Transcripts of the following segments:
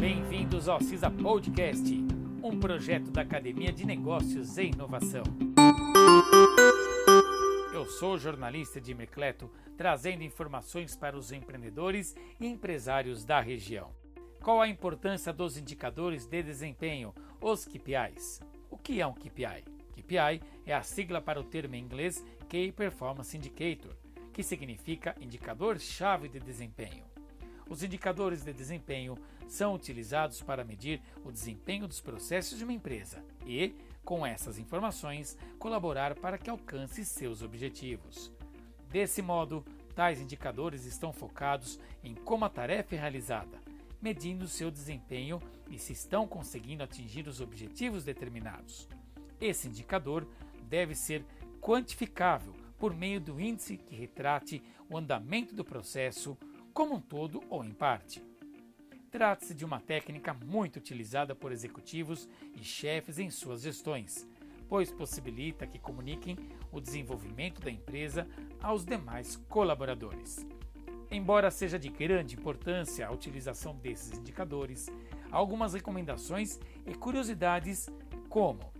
Bem-vindos ao CISA Podcast, um projeto da Academia de Negócios e Inovação. Eu sou o jornalista de Mercleto, trazendo informações para os empreendedores e empresários da região. Qual a importância dos indicadores de desempenho, os KPIs? O que é um KPI? KPI é a sigla para o termo em inglês Key Performance Indicator, que significa indicador-chave de desempenho. Os indicadores de desempenho são utilizados para medir o desempenho dos processos de uma empresa e, com essas informações, colaborar para que alcance seus objetivos. Desse modo, tais indicadores estão focados em como a tarefa é realizada, medindo seu desempenho e se estão conseguindo atingir os objetivos determinados. Esse indicador deve ser quantificável por meio do índice que retrate o andamento do processo como um todo ou em parte. Trata-se de uma técnica muito utilizada por executivos e chefes em suas gestões, pois possibilita que comuniquem o desenvolvimento da empresa aos demais colaboradores. Embora seja de grande importância a utilização desses indicadores, há algumas recomendações e curiosidades como: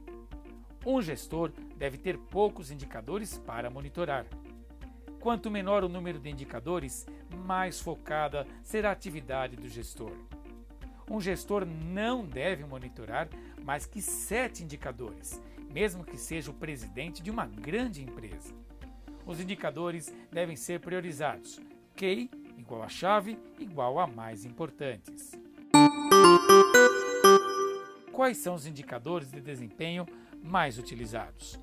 um gestor deve ter poucos indicadores para monitorar. Quanto menor o número de indicadores, mais focada será a atividade do gestor. Um gestor não deve monitorar mais que 7 indicadores, mesmo que seja o presidente de uma grande empresa. Os indicadores devem ser priorizados. Key igual a chave igual a mais importantes. Quais são os indicadores de desempenho mais utilizados?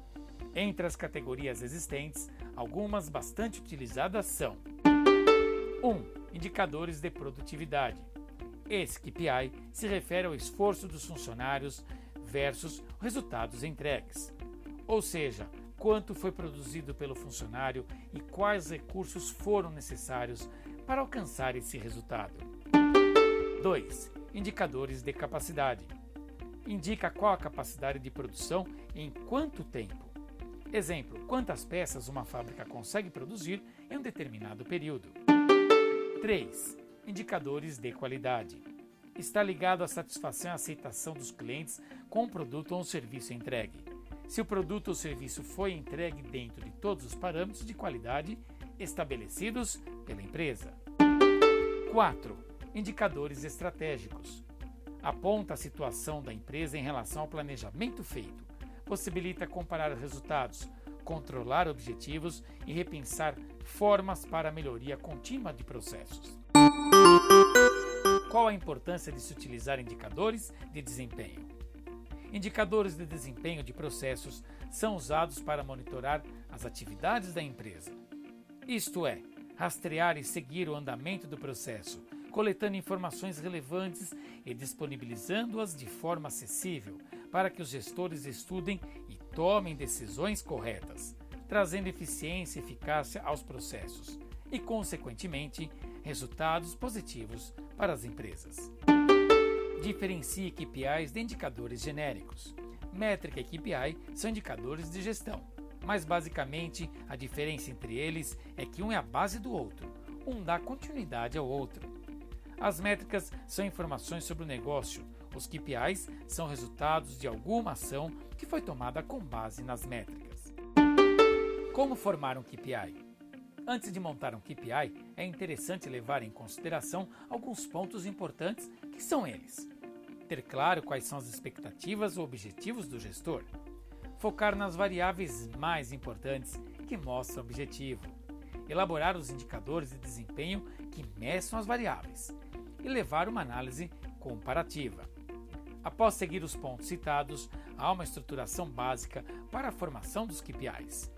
Entre as categorias existentes, algumas bastante utilizadas são: 1. Indicadores de produtividade. Esse KPI se refere ao esforço dos funcionários versus resultados entregues, ou seja, quanto foi produzido pelo funcionário e quais recursos foram necessários para alcançar esse resultado. 2. Indicadores de capacidade. Indica qual a capacidade de produção e em quanto tempo. Exemplo, quantas peças uma fábrica consegue produzir em um determinado período. 3. Indicadores de qualidade. Está ligado à satisfação e aceitação dos clientes com o produto ou serviço entregue. Se o produto ou serviço foi entregue dentro de todos os parâmetros de qualidade estabelecidos pela empresa. 4. Indicadores estratégicos. Aponta a situação da empresa em relação ao planejamento feito. Possibilita comparar resultados, controlar objetivos e repensar formas para a melhoria contínua de processos. Qual a importância de se utilizar indicadores de desempenho? Indicadores de desempenho de processos são usados para monitorar as atividades da empresa. Isto é, rastrear e seguir o andamento do processo, coletando informações relevantes e disponibilizando-as de forma acessível para que os gestores estudem e tomem decisões corretas, trazendo eficiência e eficácia aos processos e, consequentemente, resultados positivos para as empresas. Diferencie KPIs de indicadores genéricos. Métrica e KPI são indicadores de gestão, mas basicamente a diferença entre eles é que um é a base do outro, um dá continuidade ao outro. As métricas são informações sobre o negócio, os KPIs são resultados de alguma ação que foi tomada com base nas métricas. Como formar um KPI? Antes de montar um KPI, é interessante levar em consideração alguns pontos importantes que são eles: ter claro quais são as expectativas ou objetivos do gestor. Focar nas variáveis mais importantes que mostram o objetivo. Elaborar os indicadores de desempenho que meçam as variáveis. E levar uma análise comparativa. Após seguir os pontos citados, há uma estruturação básica para a formação dos KPIs.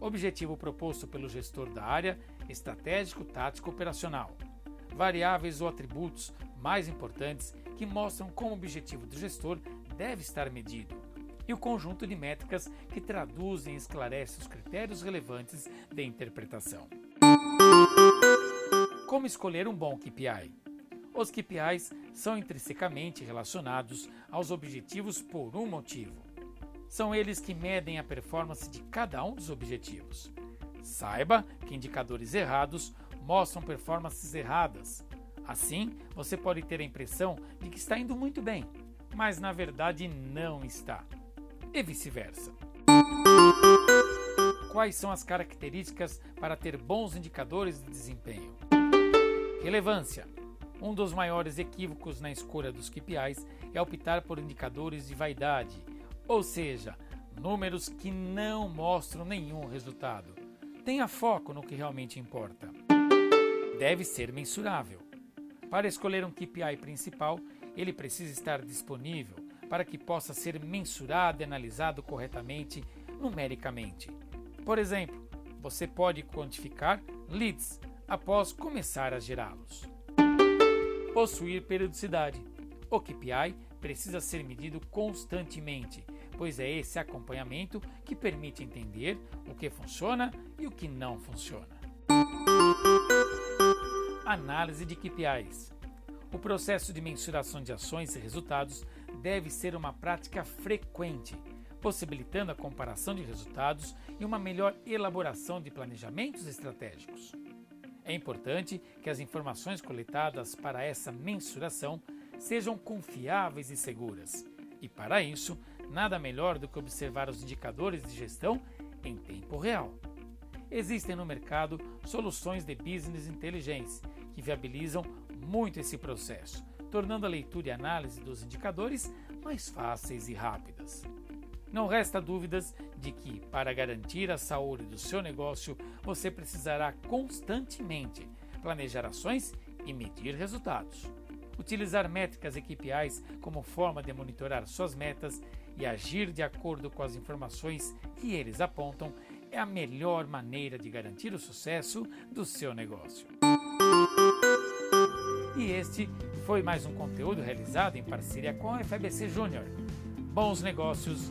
Objetivo proposto pelo gestor da área, estratégico, tático, operacional. Variáveis ou atributos mais importantes que mostram como o objetivo do gestor deve estar medido, e o conjunto de métricas que traduzem e esclarecem os critérios relevantes de interpretação. Como escolher um bom KPI? Os KPIs são intrinsecamente relacionados aos objetivos por um motivo. São eles que medem a performance de cada um dos objetivos. Saiba que indicadores errados mostram performances erradas. Assim, você pode ter a impressão de que está indo muito bem, mas na verdade não está, e vice-versa. Quais são as características para ter bons indicadores de desempenho? Relevância. Um dos maiores equívocos na escolha dos KPIs é optar por indicadores de vaidade, ou seja, números que não mostram nenhum resultado. Tenha foco no que realmente importa. Deve ser mensurável. Para escolher um KPI principal, ele precisa estar disponível para que possa ser mensurado e analisado corretamente numericamente. Por exemplo, você pode quantificar leads após começar a gerá-los. Possuir periodicidade. O KPI precisa ser medido constantemente, pois é esse acompanhamento que permite entender o que funciona e o que não funciona. Análise de KPIs. O processo de mensuração de ações e resultados deve ser uma prática frequente, possibilitando a comparação de resultados e uma melhor elaboração de planejamentos estratégicos. É importante que as informações coletadas para essa mensuração sejam confiáveis e seguras. E para isso, nada melhor do que observar os indicadores de gestão em tempo real. Existem no mercado soluções de Business Intelligence que viabilizam muito esse processo, tornando a leitura e análise dos indicadores mais fáceis e rápidas. Não resta dúvidas de que, para garantir a saúde do seu negócio, você precisará constantemente planejar ações e medir resultados. Utilizar métricas e KPIs como forma de monitorar suas metas e agir de acordo com as informações que eles apontam é a melhor maneira de garantir o sucesso do seu negócio. E este foi mais um conteúdo realizado em parceria com a FABC Júnior. Bons negócios!